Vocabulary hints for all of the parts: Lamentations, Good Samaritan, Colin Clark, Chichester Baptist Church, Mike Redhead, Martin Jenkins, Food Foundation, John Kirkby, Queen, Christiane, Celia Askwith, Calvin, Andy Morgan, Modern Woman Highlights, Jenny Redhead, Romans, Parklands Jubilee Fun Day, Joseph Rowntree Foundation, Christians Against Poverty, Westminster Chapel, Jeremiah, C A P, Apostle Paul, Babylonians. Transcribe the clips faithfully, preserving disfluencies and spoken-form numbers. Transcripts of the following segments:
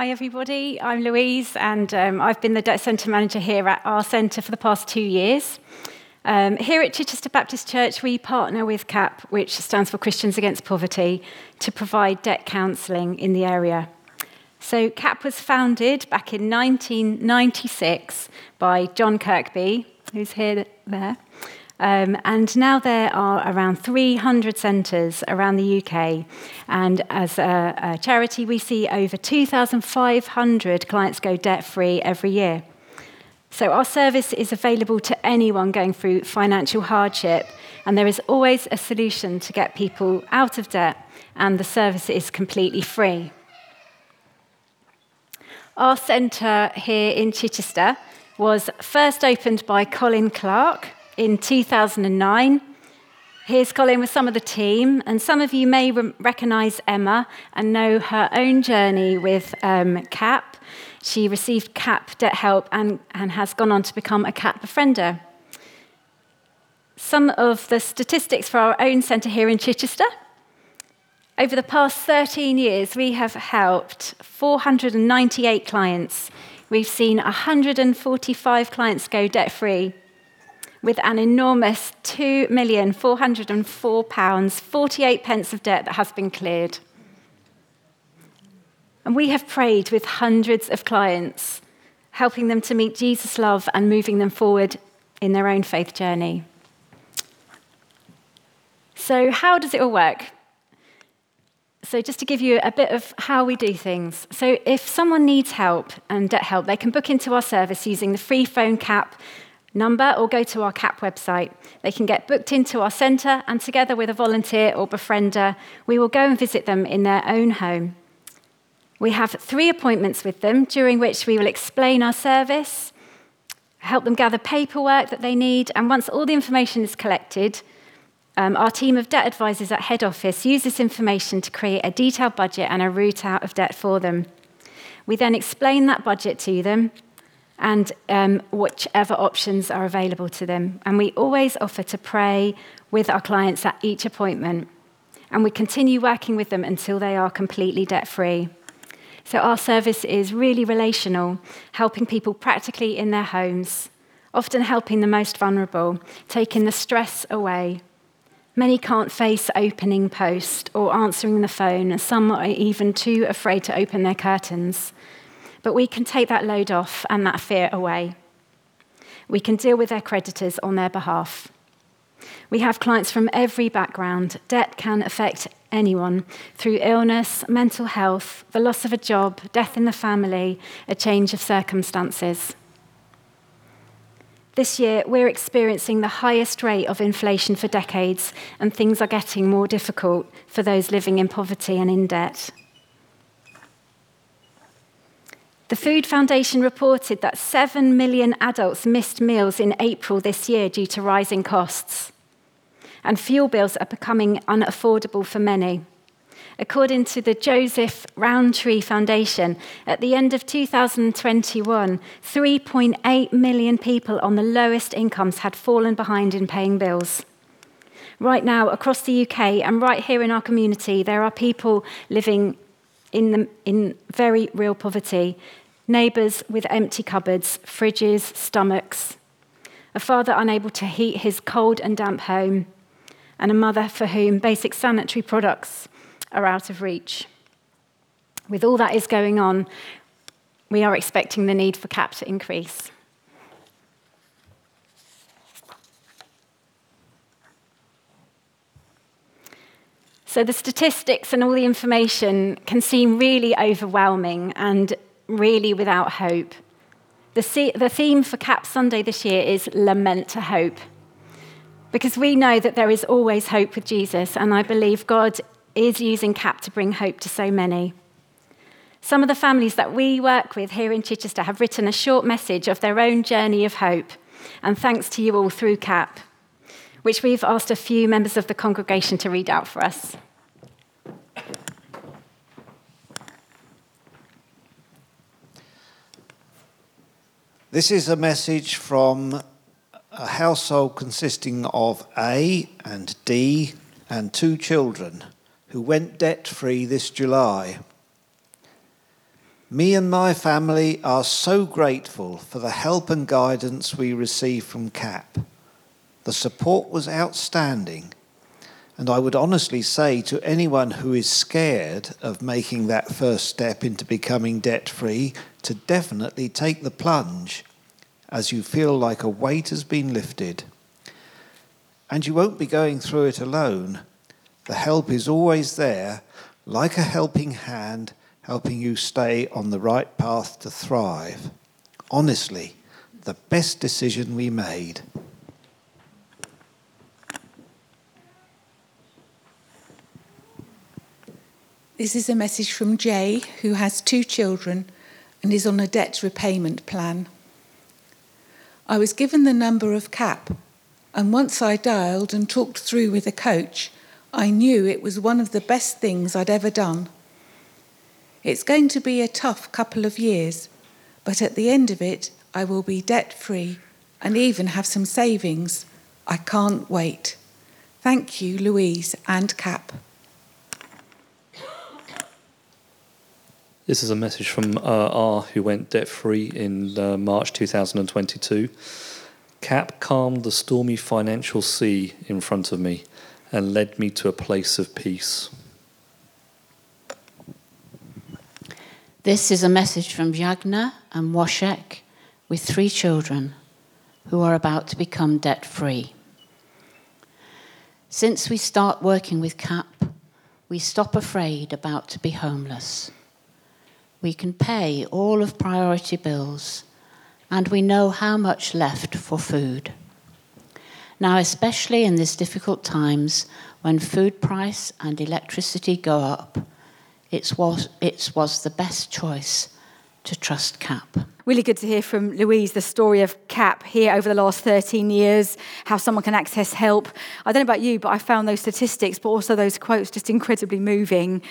Hi everybody, I'm Louise and um, I've been the debt centre manager here at our centre for the past two years. Um, here at Chichester Baptist Church we partner with C A P, which stands for Christians Against Poverty, to provide debt counselling in the area. So C A P was founded back in nineteen ninety-six by John Kirkby, who's here there, um, and now there are around three hundred centres around the U K, and as a, a charity we see over two thousand five hundred clients go debt-free every year. So our service is available to anyone going through financial hardship, and there is always a solution to get people out of debt, and the service is completely free. Our centre here in Chichester was first opened by Colin Clark in two thousand nine. Here's Colin with some of the team, and some of you may re- recognise Emma and know her own journey with um, C A P. She received C A P debt help and, and has gone on to become a C A P befriender. Some of the statistics for our own centre here in Chichester. Over the past thirteen years, we have helped four hundred ninety-eight clients. We've seen one hundred forty-five clients go debt-free with an enormous two million four hundred and four pounds forty-eight of debt that has been cleared. And we have prayed with hundreds of clients, helping them to meet Jesus' love and moving them forward in their own faith journey. So how does it all work? So just to give you a bit of how we do things. So if someone needs help and debt help, they can book into our service using the free phone C A P number or go to our C A P website. They can get booked into our centre, and together with a volunteer or befriender, we will go and visit them in their own home. We have three appointments with them, during which we will explain our service, help them gather paperwork that they need, and once all the information is collected, Um, our team of debt advisors at head office use this information to create a detailed budget and a route out of debt for them. We then explain that budget to them and um, whichever options are available to them. And we always offer to pray with our clients at each appointment. And we continue working with them until they are completely debt-free. So our service is really relational, helping people practically in their homes, often helping the most vulnerable, taking the stress away. Many can't face opening post or answering the phone, and some are even too afraid to open their curtains. But we can take that load off and that fear away. We can deal with their creditors on their behalf. We have clients from every background. Debt can affect anyone through illness, mental health, the loss of a job, death in the family, a change of circumstances. This year, we're experiencing the highest rate of inflation for decades, and things are getting more difficult for those living in poverty and in debt. The Food Foundation reported that seven million adults missed meals in April this year due to rising costs, and fuel bills are becoming unaffordable for many. According to the Joseph Rowntree Foundation, at the end of two thousand twenty-one, three point eight million people on the lowest incomes had fallen behind in paying bills. Right now, across the U K and right here in our community, there are people living in, the, in very real poverty. Neighbours with empty cupboards, fridges, stomachs. A father unable to heat his cold and damp home. And a mother for whom basic sanitary products are out of reach. With all that is going on, we are expecting the need for C A P to increase. So the statistics and all the information can seem really overwhelming and really without hope. The, se- the theme for C A P Sunday this year is Lament to Hope, because we know that there is always hope with Jesus, and I believe God is using C A P to bring hope to so many. Some of the families that we work with here in Chichester have written a short message of their own journey of hope, and thanks to you all through C A P, which we've asked a few members of the congregation to read out for us. This is a message from a household consisting of A and D and two children, who went debt-free this July. Me and my family are so grateful for the help and guidance we received from C A P. The support was outstanding, and I would honestly say to anyone who is scared of making that first step into becoming debt-free to definitely take the plunge, as you feel like a weight has been lifted. And you won't be going through it alone. The help is always there, like a helping hand, helping you stay on the right path to thrive. Honestly, the best decision we made. This is a message from Jay, who has two children and is on a debt repayment plan. I was given the number of C A P, and once I dialed and talked through with a coach, I knew it was one of the best things I'd ever done. It's going to be a tough couple of years, but at the end of it, I will be debt-free and even have some savings. I can't wait. Thank you, Louise and C A P. This is a message from uh, R, who went debt-free in uh, March two thousand twenty-two. C A P calmed the stormy financial sea in front of me and led me to a place of peace. This is a message from Jagna and Washek with three children who are about to become debt-free. Since we start working with C A P, we stop afraid about to be homeless. We can pay all of priority bills and we know how much left for food. Now, especially in these difficult times when food price and electricity go up, It was, it was the best choice to trust C A P. Really good to hear from Louise, the story of C A P here over the last thirteen years, how someone can access help. I don't know about you, but I found those statistics, but also those quotes just incredibly moving,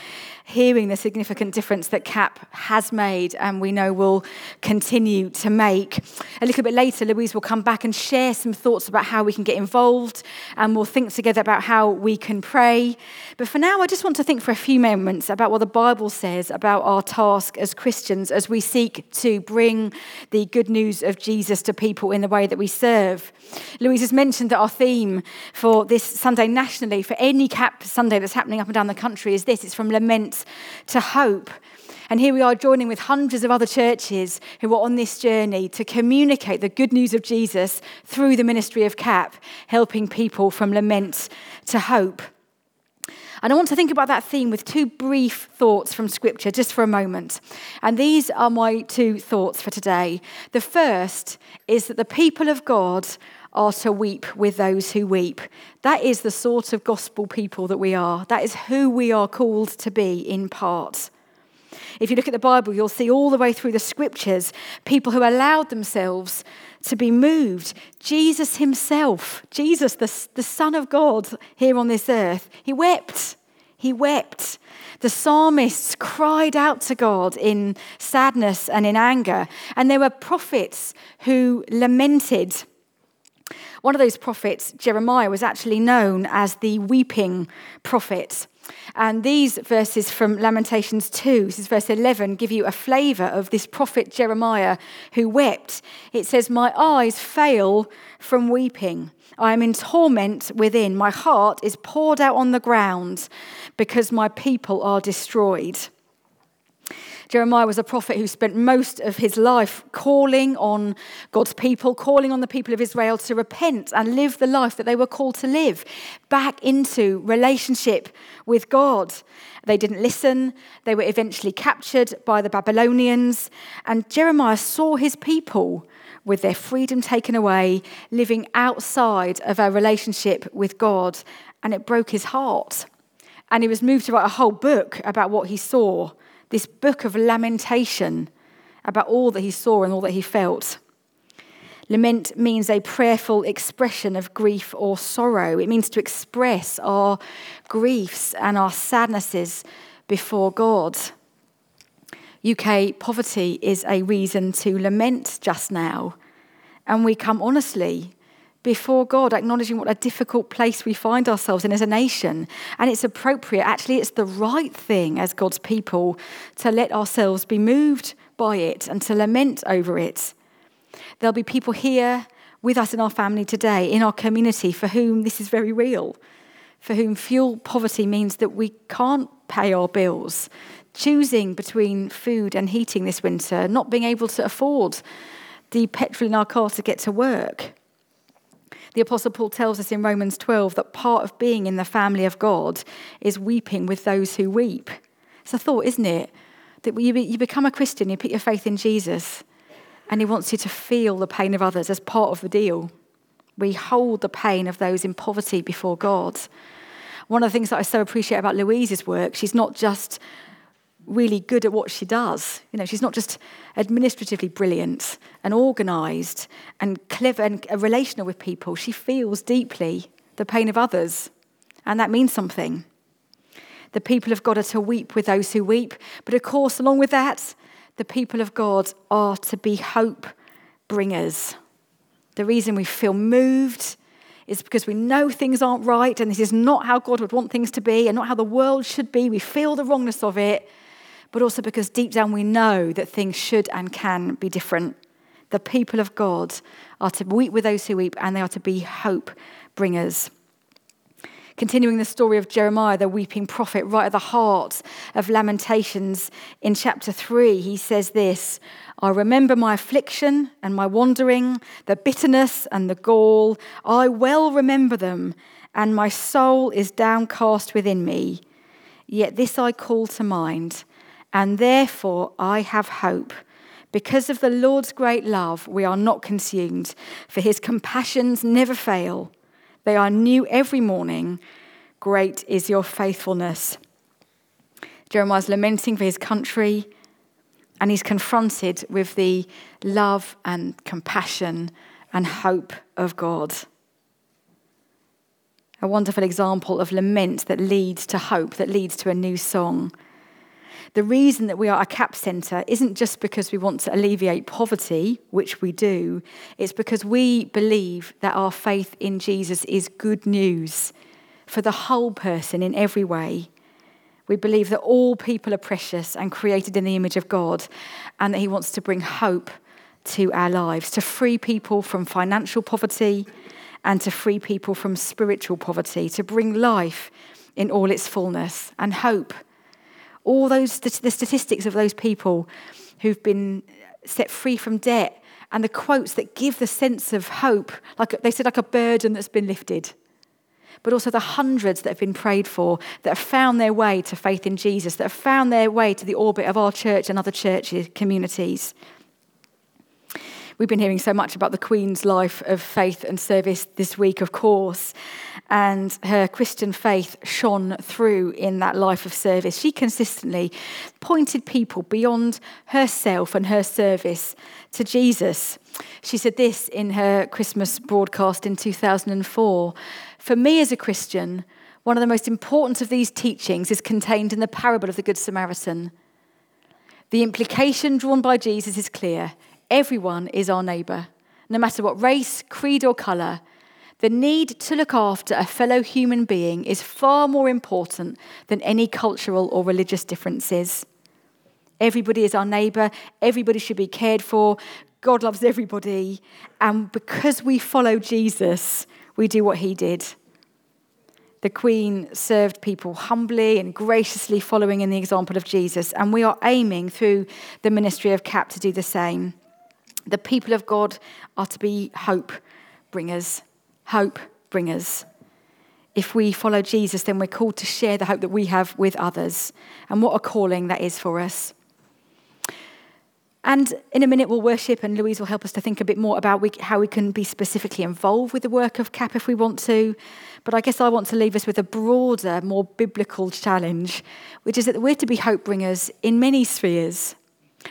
hearing the significant difference that C A P has made and we know will continue to make. A little bit later, Louise will come back and share some thoughts about how we can get involved, and we'll think together about how we can pray. But for now, I just want to think for a few moments about what the Bible says about our task as Christians as we seek to bring the good news of Jesus to people in the way that we serve. Louise has mentioned that our theme for this Sunday nationally, for any C A P Sunday that's happening up and down the country, is this. It's from lament to hope. And here we are joining with hundreds of other churches who are on this journey to communicate the good news of Jesus through the ministry of C A P, helping people from lament to hope. And I want to think about that theme with two brief thoughts from Scripture, just for a moment. And these are my two thoughts for today. The first is that the people of God are to weep with those who weep. That is the sort of gospel people that we are. That is who we are called to be in part. If you look at the Bible, you'll see all the way through the Scriptures, people who allowed themselves to be moved. Jesus himself, Jesus, the, the Son of God here on this earth, he wept. He wept. The psalmists cried out to God in sadness and in anger. And there were prophets who lamented. One of those prophets, Jeremiah, was actually known as the weeping prophet. And these verses from Lamentations two, this is verse eleven, give you a flavour of this prophet Jeremiah who wept. It says, "My eyes fail from weeping. I am in torment within. My heart is poured out on the ground because my people are destroyed." Jeremiah was a prophet who spent most of his life calling on God's people, calling on the people of Israel to repent and live the life that they were called to live, back into relationship with God. They didn't listen. They were eventually captured by the Babylonians. And Jeremiah saw his people with their freedom taken away, living outside of our relationship with God. And it broke his heart. And he was moved to write a whole book about what he saw. This book of lamentation about all that he saw and all that he felt. Lament means a prayerful expression of grief or sorrow. It means to express our griefs and our sadnesses before God. U K poverty is a reason to lament just now, and we come honestly before God, acknowledging what a difficult place we find ourselves in as a nation. And it's appropriate, actually it's the right thing as God's people to let ourselves be moved by it and to lament over it. There'll be people here with us in our family today, in our community, for whom this is very real, for whom fuel poverty means that we can't pay our bills, choosing between food and heating this winter, not being able to afford the petrol in our car to get to work. The Apostle Paul tells us in Romans twelve that part of being in the family of God is weeping with those who weep. It's a thought, isn't it? That you, be, you become a Christian, you put your faith in Jesus, and he wants you to feel the pain of others as part of the deal. We hold the pain of those in poverty before God. One of the things that I so appreciate about Louise's work, she's not just really good at what she does. You know, she's not just administratively brilliant and organised and clever and relational with people. She feels deeply the pain of others, and that means something. The people of God are to weep with those who weep, but of course, along with that, the people of God are to be hope bringers. The reason we feel moved is because we know things aren't right, and this is not how God would want things to be and not how the world should be. We feel the wrongness of it, but also because deep down we know that things should and can be different. The people of God are to weep with those who weep, and they are to be hope bringers. Continuing the story of Jeremiah, the weeping prophet, right at the heart of Lamentations, in chapter three, he says this: I remember my affliction and my wandering, the bitterness and the gall. I well remember them, and my soul is downcast within me. Yet this I call to mind, and therefore I have hope. Because of the Lord's great love, we are not consumed, for his compassions never fail. They are new every morning. Great is your faithfulness. Jeremiah's lamenting for his country, and he's confronted with the love and compassion and hope of God. A wonderful example of lament that leads to hope, that leads to a new song. The reason that we are a C A P centre isn't just because we want to alleviate poverty, which we do. It's because we believe that our faith in Jesus is good news for the whole person in every way. We believe that all people are precious and created in the image of God, and that he wants to bring hope to our lives, to free people from financial poverty and to free people from spiritual poverty, to bring life in all its fullness and hope. All those the statistics of those people who've been set free from debt, and the quotes that give the sense of hope, like they said, like a burden that's been lifted. But also the hundreds that have been prayed for, that have found their way to faith in Jesus, that have found their way to the orbit of our church and other churches, communities. We've been hearing so much about the Queen's life of faith and service this week, of course. And her Christian faith shone through in that life of service. She consistently pointed people beyond herself and her service to Jesus. She said this in her Christmas broadcast in two thousand four. For me as a Christian, one of the most important of these teachings is contained in the parable of the Good Samaritan. The implication drawn by Jesus is clear. Everyone is our neighbour, no matter what race, creed or colour. The need to look after a fellow human being is far more important than any cultural or religious differences. Everybody is our neighbour. Everybody should be cared for. God loves everybody. And because we follow Jesus, we do what he did. The Queen served people humbly and graciously, following in the example of Jesus. And we are aiming through the ministry of C A P to do the same. The people of God are to be hope bringers. Hope bringers. If we follow Jesus, then we're called to share the hope that we have with others. And what a calling that is for us. And in a minute we'll worship, and Louise will help us to think a bit more about we, how we can be specifically involved with the work of C A P if we want to. But I guess I want to leave us with a broader, more biblical challenge, which is that we're to be hope bringers in many spheres.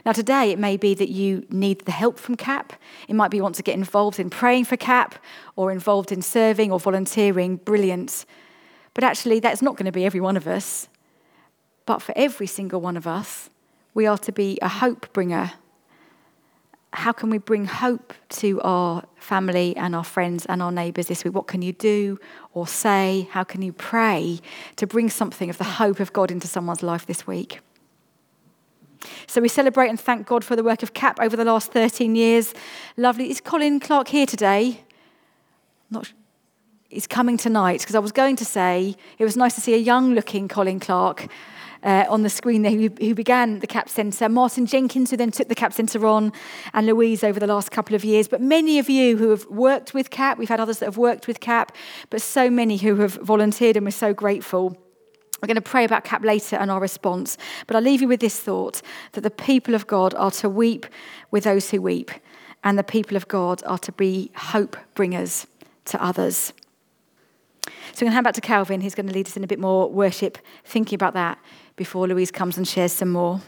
Now today it may be that you need the help from C A P. It might be you want to get involved in praying for C A P or involved in serving or volunteering. Brilliant. But actually that's not going to be every one of us. But for every single one of us, we are to be a hope bringer. how can we bring hope to our family and our friends and our neighbours this week? What can you do or say? How can you pray to bring something of the hope of God into someone's life this week? So we celebrate and thank God for the work of C A P over the last thirteen years. Lovely. Is Colin Clark here today? Not sure. He's coming tonight, because I was going to say it was nice to see a young-looking Colin Clark uh, on the screen there, who, who began the C A P Centre. Martin Jenkins, who then took the C A P Centre on, and Louise over the last couple of years. But many of you who have worked with C A P, we've had others that have worked with C A P, but so many who have volunteered, and we're so grateful. We're going to pray about C A P later and our response, but I'll leave you with this thought, that the people of God are to weep with those who weep, and the people of God are to be hope bringers to others. So I'm going to hand back to Calvin, who's going to lead us in a bit more worship, thinking about that before Louise comes and shares some more.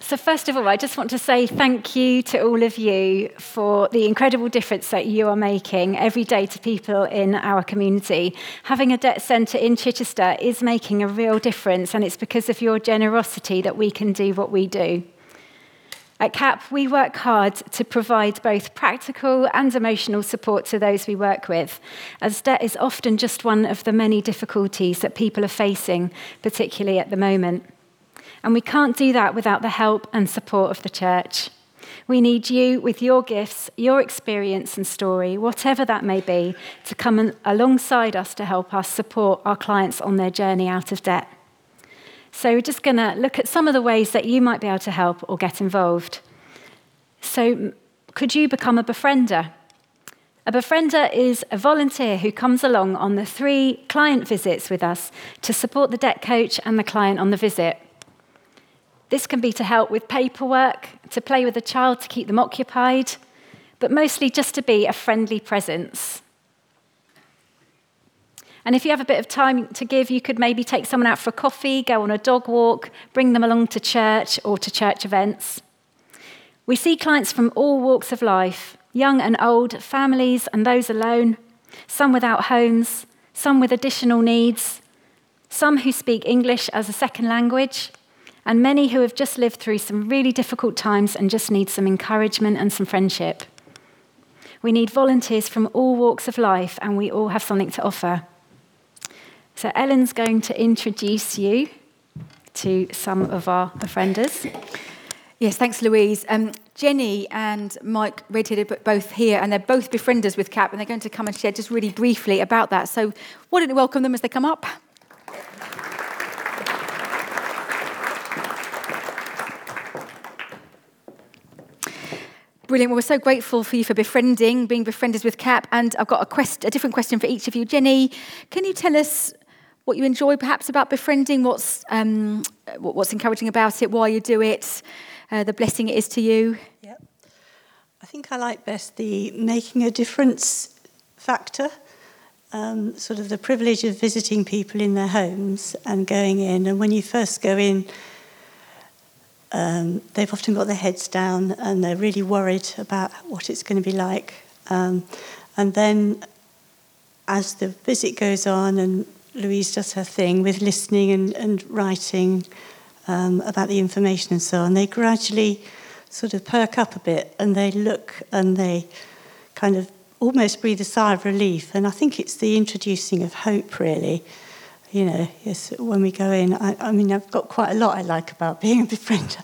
So first of all, I just want to say thank you to all of you for the incredible difference that you are making every day to people in our community. Having a debt centre in Chichester is making a real difference, and it's because of your generosity that we can do what we do. At C A P, we work hard to provide both practical and emotional support to those we work with, as debt is often just one of the many difficulties that people are facing, particularly at the moment. And we can't do that without the help and support of the church. We need you with your gifts, your experience and story, whatever that may be, to come alongside us to help us support our clients on their journey out of debt. So we're just going to look at some of the ways that you might be able to help or get involved. So could you become a befriender? A befriender is a volunteer who comes along on the three client visits with us to support the debt coach and the client on the visit. This can be to help with paperwork, to play with a child to keep them occupied, but mostly just to be a friendly presence. And if you have a bit of time to give, you could maybe take someone out for a coffee, go on a dog walk, bring them along to church or to church events. We see clients from all walks of life, young and old, families and those alone, some without homes, some with additional needs, some who speak English as a second language, and many who have just lived through some really difficult times and just need some encouragement and some friendship. We need volunteers from all walks of life, and we all have something to offer. So Ellen's going to introduce you to some of our befrienders. Yes, thanks, Louise. Um, Jenny and Mike Redhead are both here, and they're both befrienders with C A P, and they're going to come and share just really briefly about that. So why don't we welcome them as they come up? Brilliant. Well, we're so grateful for you for befriending, being befrienders with C A P. And I've got a, quest, a different question for each of you. Jenny, can you tell us what you enjoy perhaps about befriending, what's um, what's encouraging about it, why you do it, uh, the blessing it is to you? Yeah, I think I like best the making a difference factor, um, sort of the privilege of visiting people in their homes and going in. And when you first go in, um, they've often got their heads down and they're really worried about what it's going to be like. Um, and then as the visit goes on, and Louise does her thing with listening and, and writing um, about the information and so on, they gradually sort of perk up a bit, and they look and they kind of almost breathe a sigh of relief. And I think it's the introducing of hope, really. You know, yes, when we go in, I, I mean, I've got quite a lot I like about being a befriender.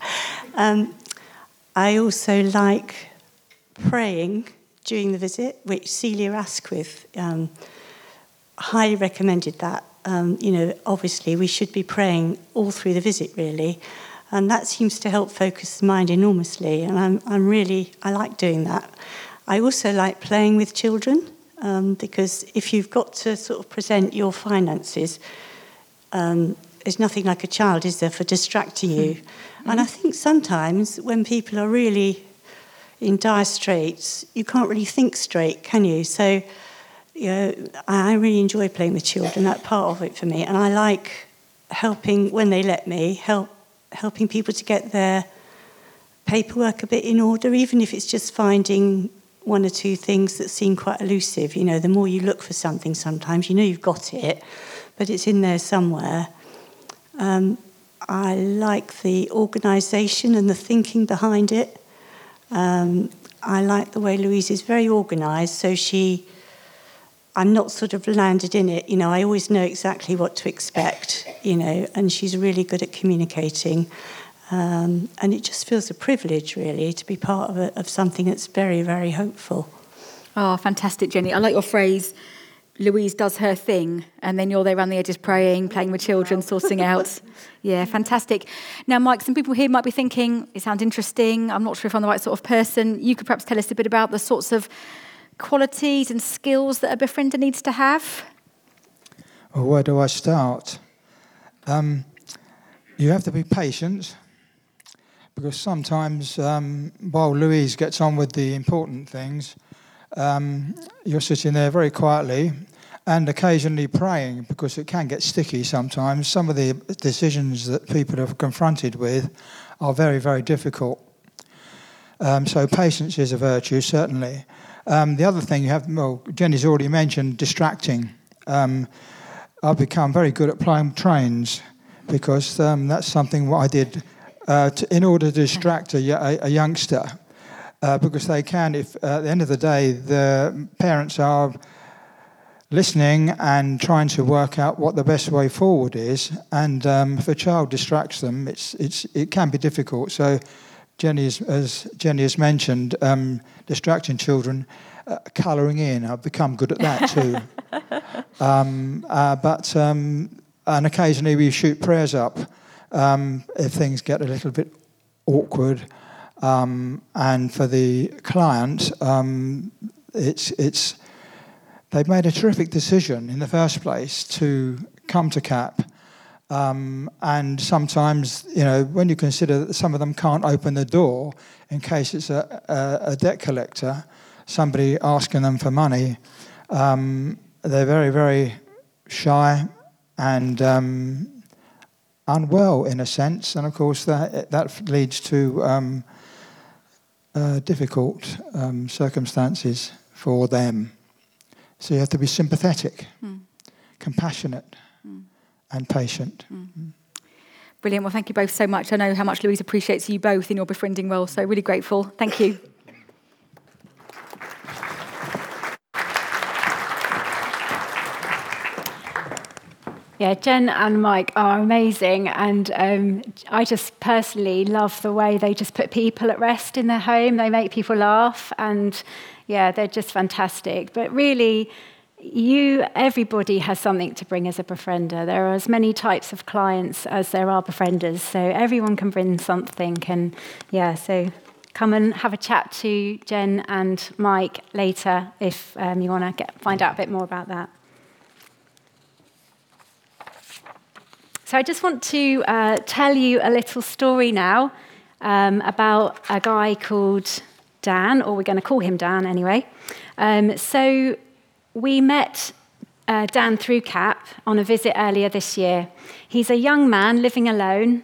Um, I also like praying during the visit, which Celia Askwith um highly recommended that. Um, you know, obviously we should be praying all through the visit, really, and that seems to help focus the mind enormously. And I'm, I'm really, I like doing that. I also like playing with children, um, because if you've got to sort of present your finances, um, there's nothing like a child, is there, for distracting you? Mm-hmm. And I think sometimes when people are really in dire straits, you can't really think straight, can you? So, you know, I really enjoy playing with children, that part of it for me. And I like helping, when they let me, help helping people to get their paperwork a bit in order, even if it's just finding one or two things that seem quite elusive. You know, the more you look for something sometimes, you know you've got it, but it's in there somewhere. Um, I like the organisation and the thinking behind it. Um, I like the way Louise is very organised, so she... I'm not sort of landed in it. You know, I always know exactly what to expect, you know, and she's really good at communicating. Um, and it just feels a privilege, really, to be part of, a, of something that's very, very hopeful. Oh, fantastic, Jenny. I like your phrase, Louise does her thing, and then you're there around the edges praying, playing with children, sorting out. Yeah, fantastic. Now, Mike, some people here might be thinking, it sounds interesting, I'm not sure if I'm the right sort of person. You could perhaps tell us a bit about the sorts of qualities and skills that a befriender needs to have? Well, where do I start? Um, you have to be patient, because sometimes um, while Louise gets on with the important things, um, you're sitting there very quietly and occasionally praying, because it can get sticky sometimes. Some of the decisions that people are confronted with are very, very difficult. Um, so patience is a virtue, certainly. Um, the other thing you have, well, Jenny's already mentioned, distracting. Um, I've become very good at playing trains, because um, that's something what I did uh, to, in order to distract a, a, a youngster, uh, because they can, if uh, at the end of the day, the parents are listening and trying to work out what the best way forward is, and um, if a child distracts them, it's it's it can be difficult. So, Jenny's, as Jenny has mentioned, um, distracting children, uh, colouring in. I've become good at that too. um, uh, but um, and occasionally we shoot prayers up um, if things get a little bit awkward. Um, and for the client, um, it's it's they've made a terrific decision in the first place to come to C A P. Um, and sometimes, you know, when you consider that some of them can't open the door in case it's a, a, a debt collector, somebody asking them for money, um, they're very, very shy and um, unwell in a sense. And, of course, that that leads to um, uh, difficult um, circumstances for them. So you have to be sympathetic, mm. compassionate. Mm. And patient. Mm. Brilliant. Well, thank you both so much. I know how much Louise appreciates you both in your befriending role, so really grateful. Thank you. Yeah, Jen and Mike are amazing, and um, I just personally love the way they just put people at rest in their home. They make people laugh, and yeah, they're just fantastic. But really, You, everybody has something to bring as a befriender. There are as many types of clients as there are befrienders, so everyone can bring something. And yeah, so come and have a chat to Jen and Mike later if um, you want to get find out a bit more about that. So I just want to uh, tell you a little story now um, about a guy called Dan, or we're going to call him Dan anyway. Um, so... We met uh, Dan through C A P on a visit earlier this year. He's a young man living alone,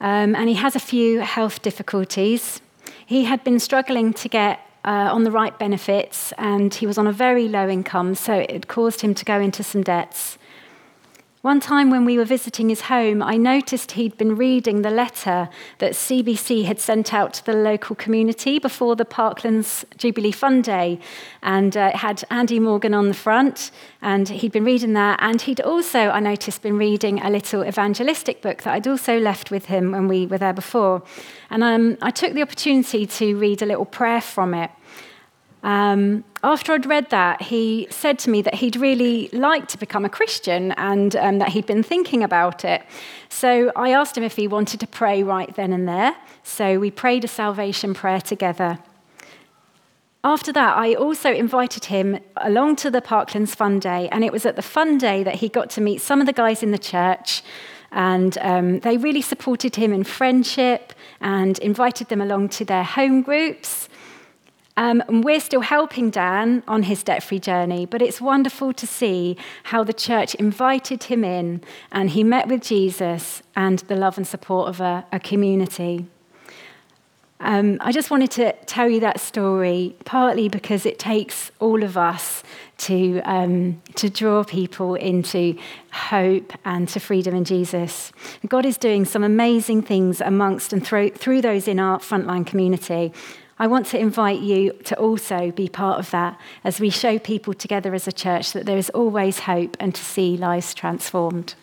um, and he has a few health difficulties. He had been struggling to get uh, on the right benefits, and he was on a very low income, so it had caused him to go into some debts. One time when we were visiting his home, I noticed he'd been reading the letter that C B C had sent out to the local community before the Parklands Jubilee Fun Day. And uh, it had Andy Morgan on the front, and he'd been reading that. And he'd also, I noticed, been reading a little evangelistic book that I'd also left with him when we were there before. And um, I took the opportunity to read a little prayer from it. Um, after I'd read that, he said to me that he'd really like to become a Christian, and um, that he'd been thinking about it. So I asked him if he wanted to pray right then and there. So we prayed a salvation prayer together. After that, I also invited him along to the Parklands Fun Day, and it was at the Fun Day that he got to meet some of the guys in the church, and um, they really supported him in friendship and invited them along to their home groups. Um, and we're still helping Dan on his debt-free journey, but it's wonderful to see how the church invited him in, and he met with Jesus and the love and support of a, a community. Um, I just wanted to tell you that story, partly because it takes all of us to um, to draw people into hope and to freedom in Jesus. God is doing some amazing things amongst and through, through those in our frontline community. I want to invite you to also be part of that as we show people together as a church that there is always hope and to see lives transformed.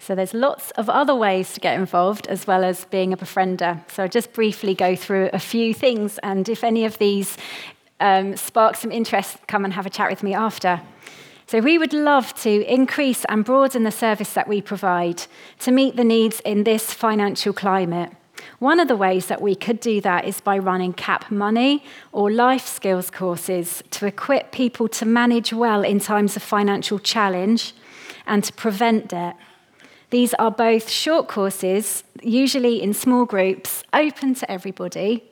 So there's lots of other ways to get involved as well as being a befriender. So I'll just briefly go through a few things, and if any of these um, spark some interest, come and have a chat with me after. So we would love to increase and broaden the service that we provide to meet the needs in this financial climate. One of the ways that we could do that is by running Cap Money or life skills courses to equip people to manage well in times of financial challenge and to prevent debt. These are both short courses, usually in small groups, open to everybody.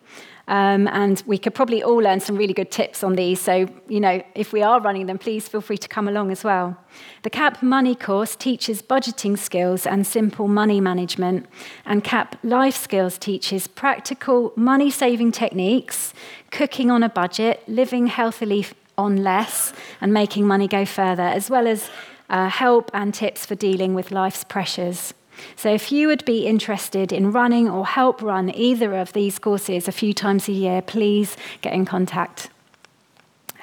Um, and we could probably all learn some really good tips on these. So, you know, if we are running them, please feel free to come along as well. The Cap Money course teaches budgeting skills and simple money management. And Cap Life Skills teaches practical money-saving techniques, cooking on a budget, living healthily on less, and making money go further, as well as Uh, help and tips for dealing with life's pressures. So if you would be interested in running or help run either of these courses a few times a year, please get in contact.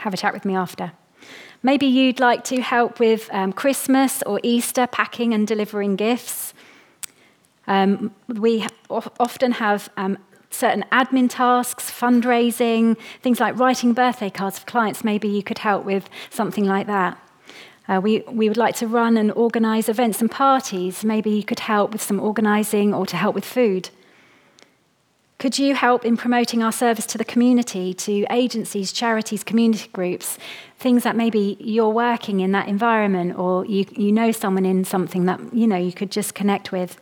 Have a chat with me after. Maybe you'd like to help with um, Christmas or Easter packing and delivering gifts. Um, we often have um, certain admin tasks, fundraising, things like writing birthday cards for clients. Maybe you could help with something like that. Uh, we, we would like to run and organise events and parties. Maybe you could help with some organising or to help with food. Could you help in promoting our service to the community, to agencies, charities, community groups, things that maybe you're working in that environment or you, you know someone in something that, you know, you could just connect with?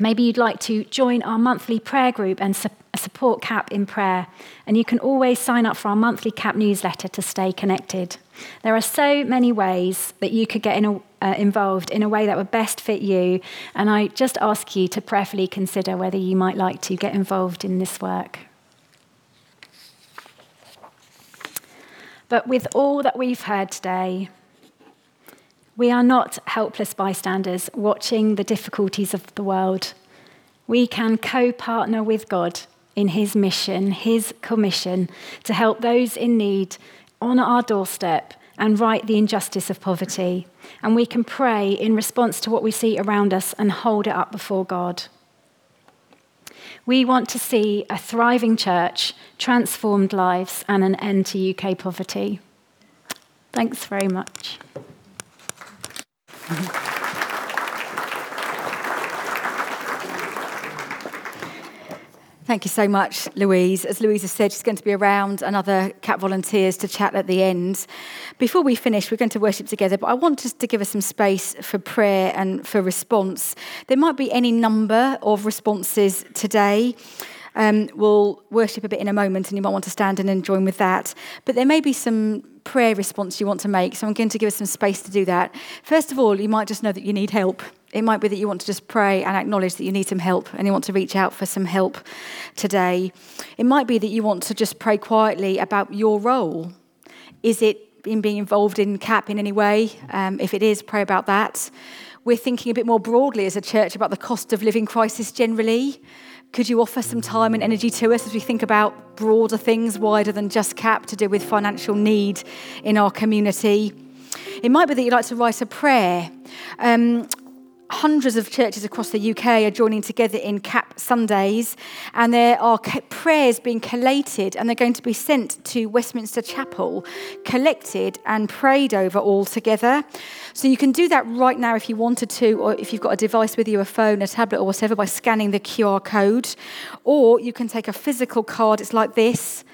Maybe you'd like to join our monthly prayer group and support support C A P in prayer, and you can always sign up for our monthly C A P newsletter to stay connected. There are so many ways that you could get in a, uh, involved in a way that would best fit you, and I just ask you to prayerfully consider whether you might like to get involved in this work. But with all that we've heard today, we are not helpless bystanders watching the difficulties of the world. We can co-partner with God in his mission, his commission, to help those in need on our doorstep and right the injustice of poverty. And we can pray in response to what we see around us and hold it up before God. We want to see a thriving church, transformed lives, and an end to U K poverty. Thanks very much. Thank you so much, Louise. As Louise has said, she's going to be around and other C A P volunteers to chat at the end. Before we finish, we're going to worship together, but I want us to give us some space for prayer and for response. There might be any number of responses today. Um, we'll worship a bit in a moment, and you might want to stand in and join with that. But there may be some prayer response you want to make, so I'm going to give us some space to do that. First of all, you might just know that you need help. It might be that you want to just pray and acknowledge that you need some help and you want to reach out for some help today. It might be that you want to just pray quietly about your role. Is it in being involved in C A P in any way? Um, if it is, pray about that. We're thinking a bit more broadly as a church about the cost of living crisis generally. Could you offer some time and energy to us as we think about broader things, wider than just C A P, to do with financial need in our community? It might be that you'd like to write a prayer. Um, Hundreds of churches across the U K are joining together in C A P Sundays, and there are prayers being collated, and they're going to be sent to Westminster Chapel, collected and prayed over all together. So you can do that right now if you wanted to, or if you've got a device with you, a phone, a tablet or whatever, by scanning the Q R code. Or you can take a physical card, it's like this,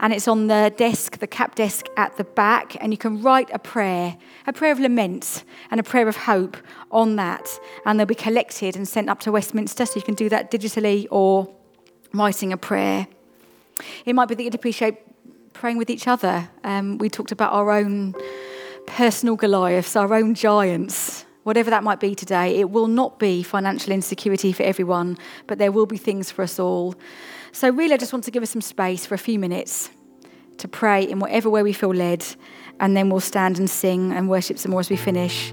and it's on the desk, the C A P desk at the back, and you can write a prayer, a prayer of lament and a prayer of hope on that, and they'll be collected and sent up to Westminster, so you can do that digitally or writing a prayer. It might be that you'd appreciate praying with each other. Um, we talked about our own personal Goliaths, our own giants whatever that might be today, it will not be financial insecurity for everyone, but there will be things for us all. So really, I just want to give us some space for a few minutes to pray in whatever way we feel led, and then we'll stand and sing and worship some more as we finish.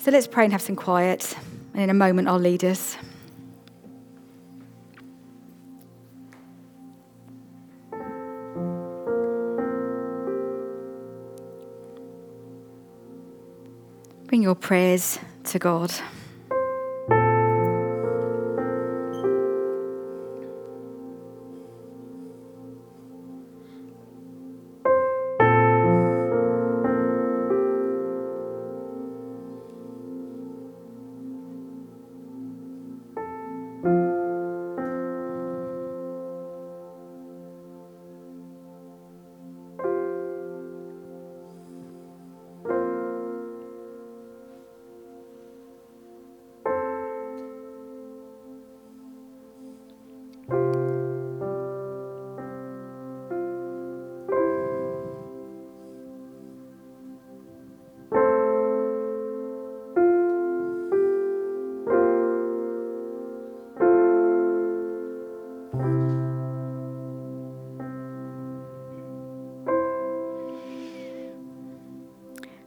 So let's pray and have some quiet, and in a moment I'll lead us. Bring your prayers to God.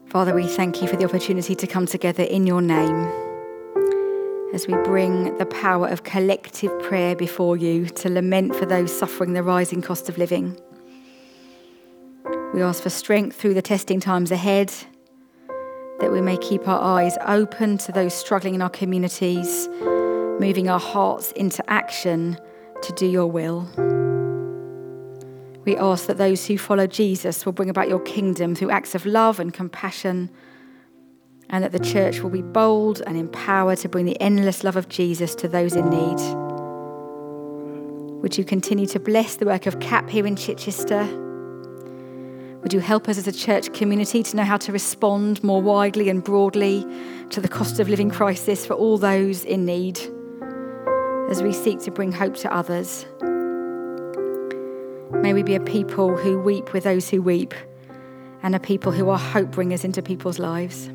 Father, we thank you for the opportunity to come together in your name as we bring the power of collective prayer before you to lament for those suffering the rising cost of living. We ask for strength through the testing times ahead, that we may keep our eyes open to those struggling in our communities, moving our hearts into action to do your will. We ask that those who follow Jesus will bring about your kingdom through acts of love and compassion, and that the church will be bold and empowered to bring the endless love of Jesus to those in need. Would you continue to bless the work of C A P here in Chichester? Would you help us as a church community to know how to respond more widely and broadly to the cost of living crisis for all those in need, as we seek to bring hope to others? May we be a people who weep with those who weep, and a people who are hope bringers into people's lives.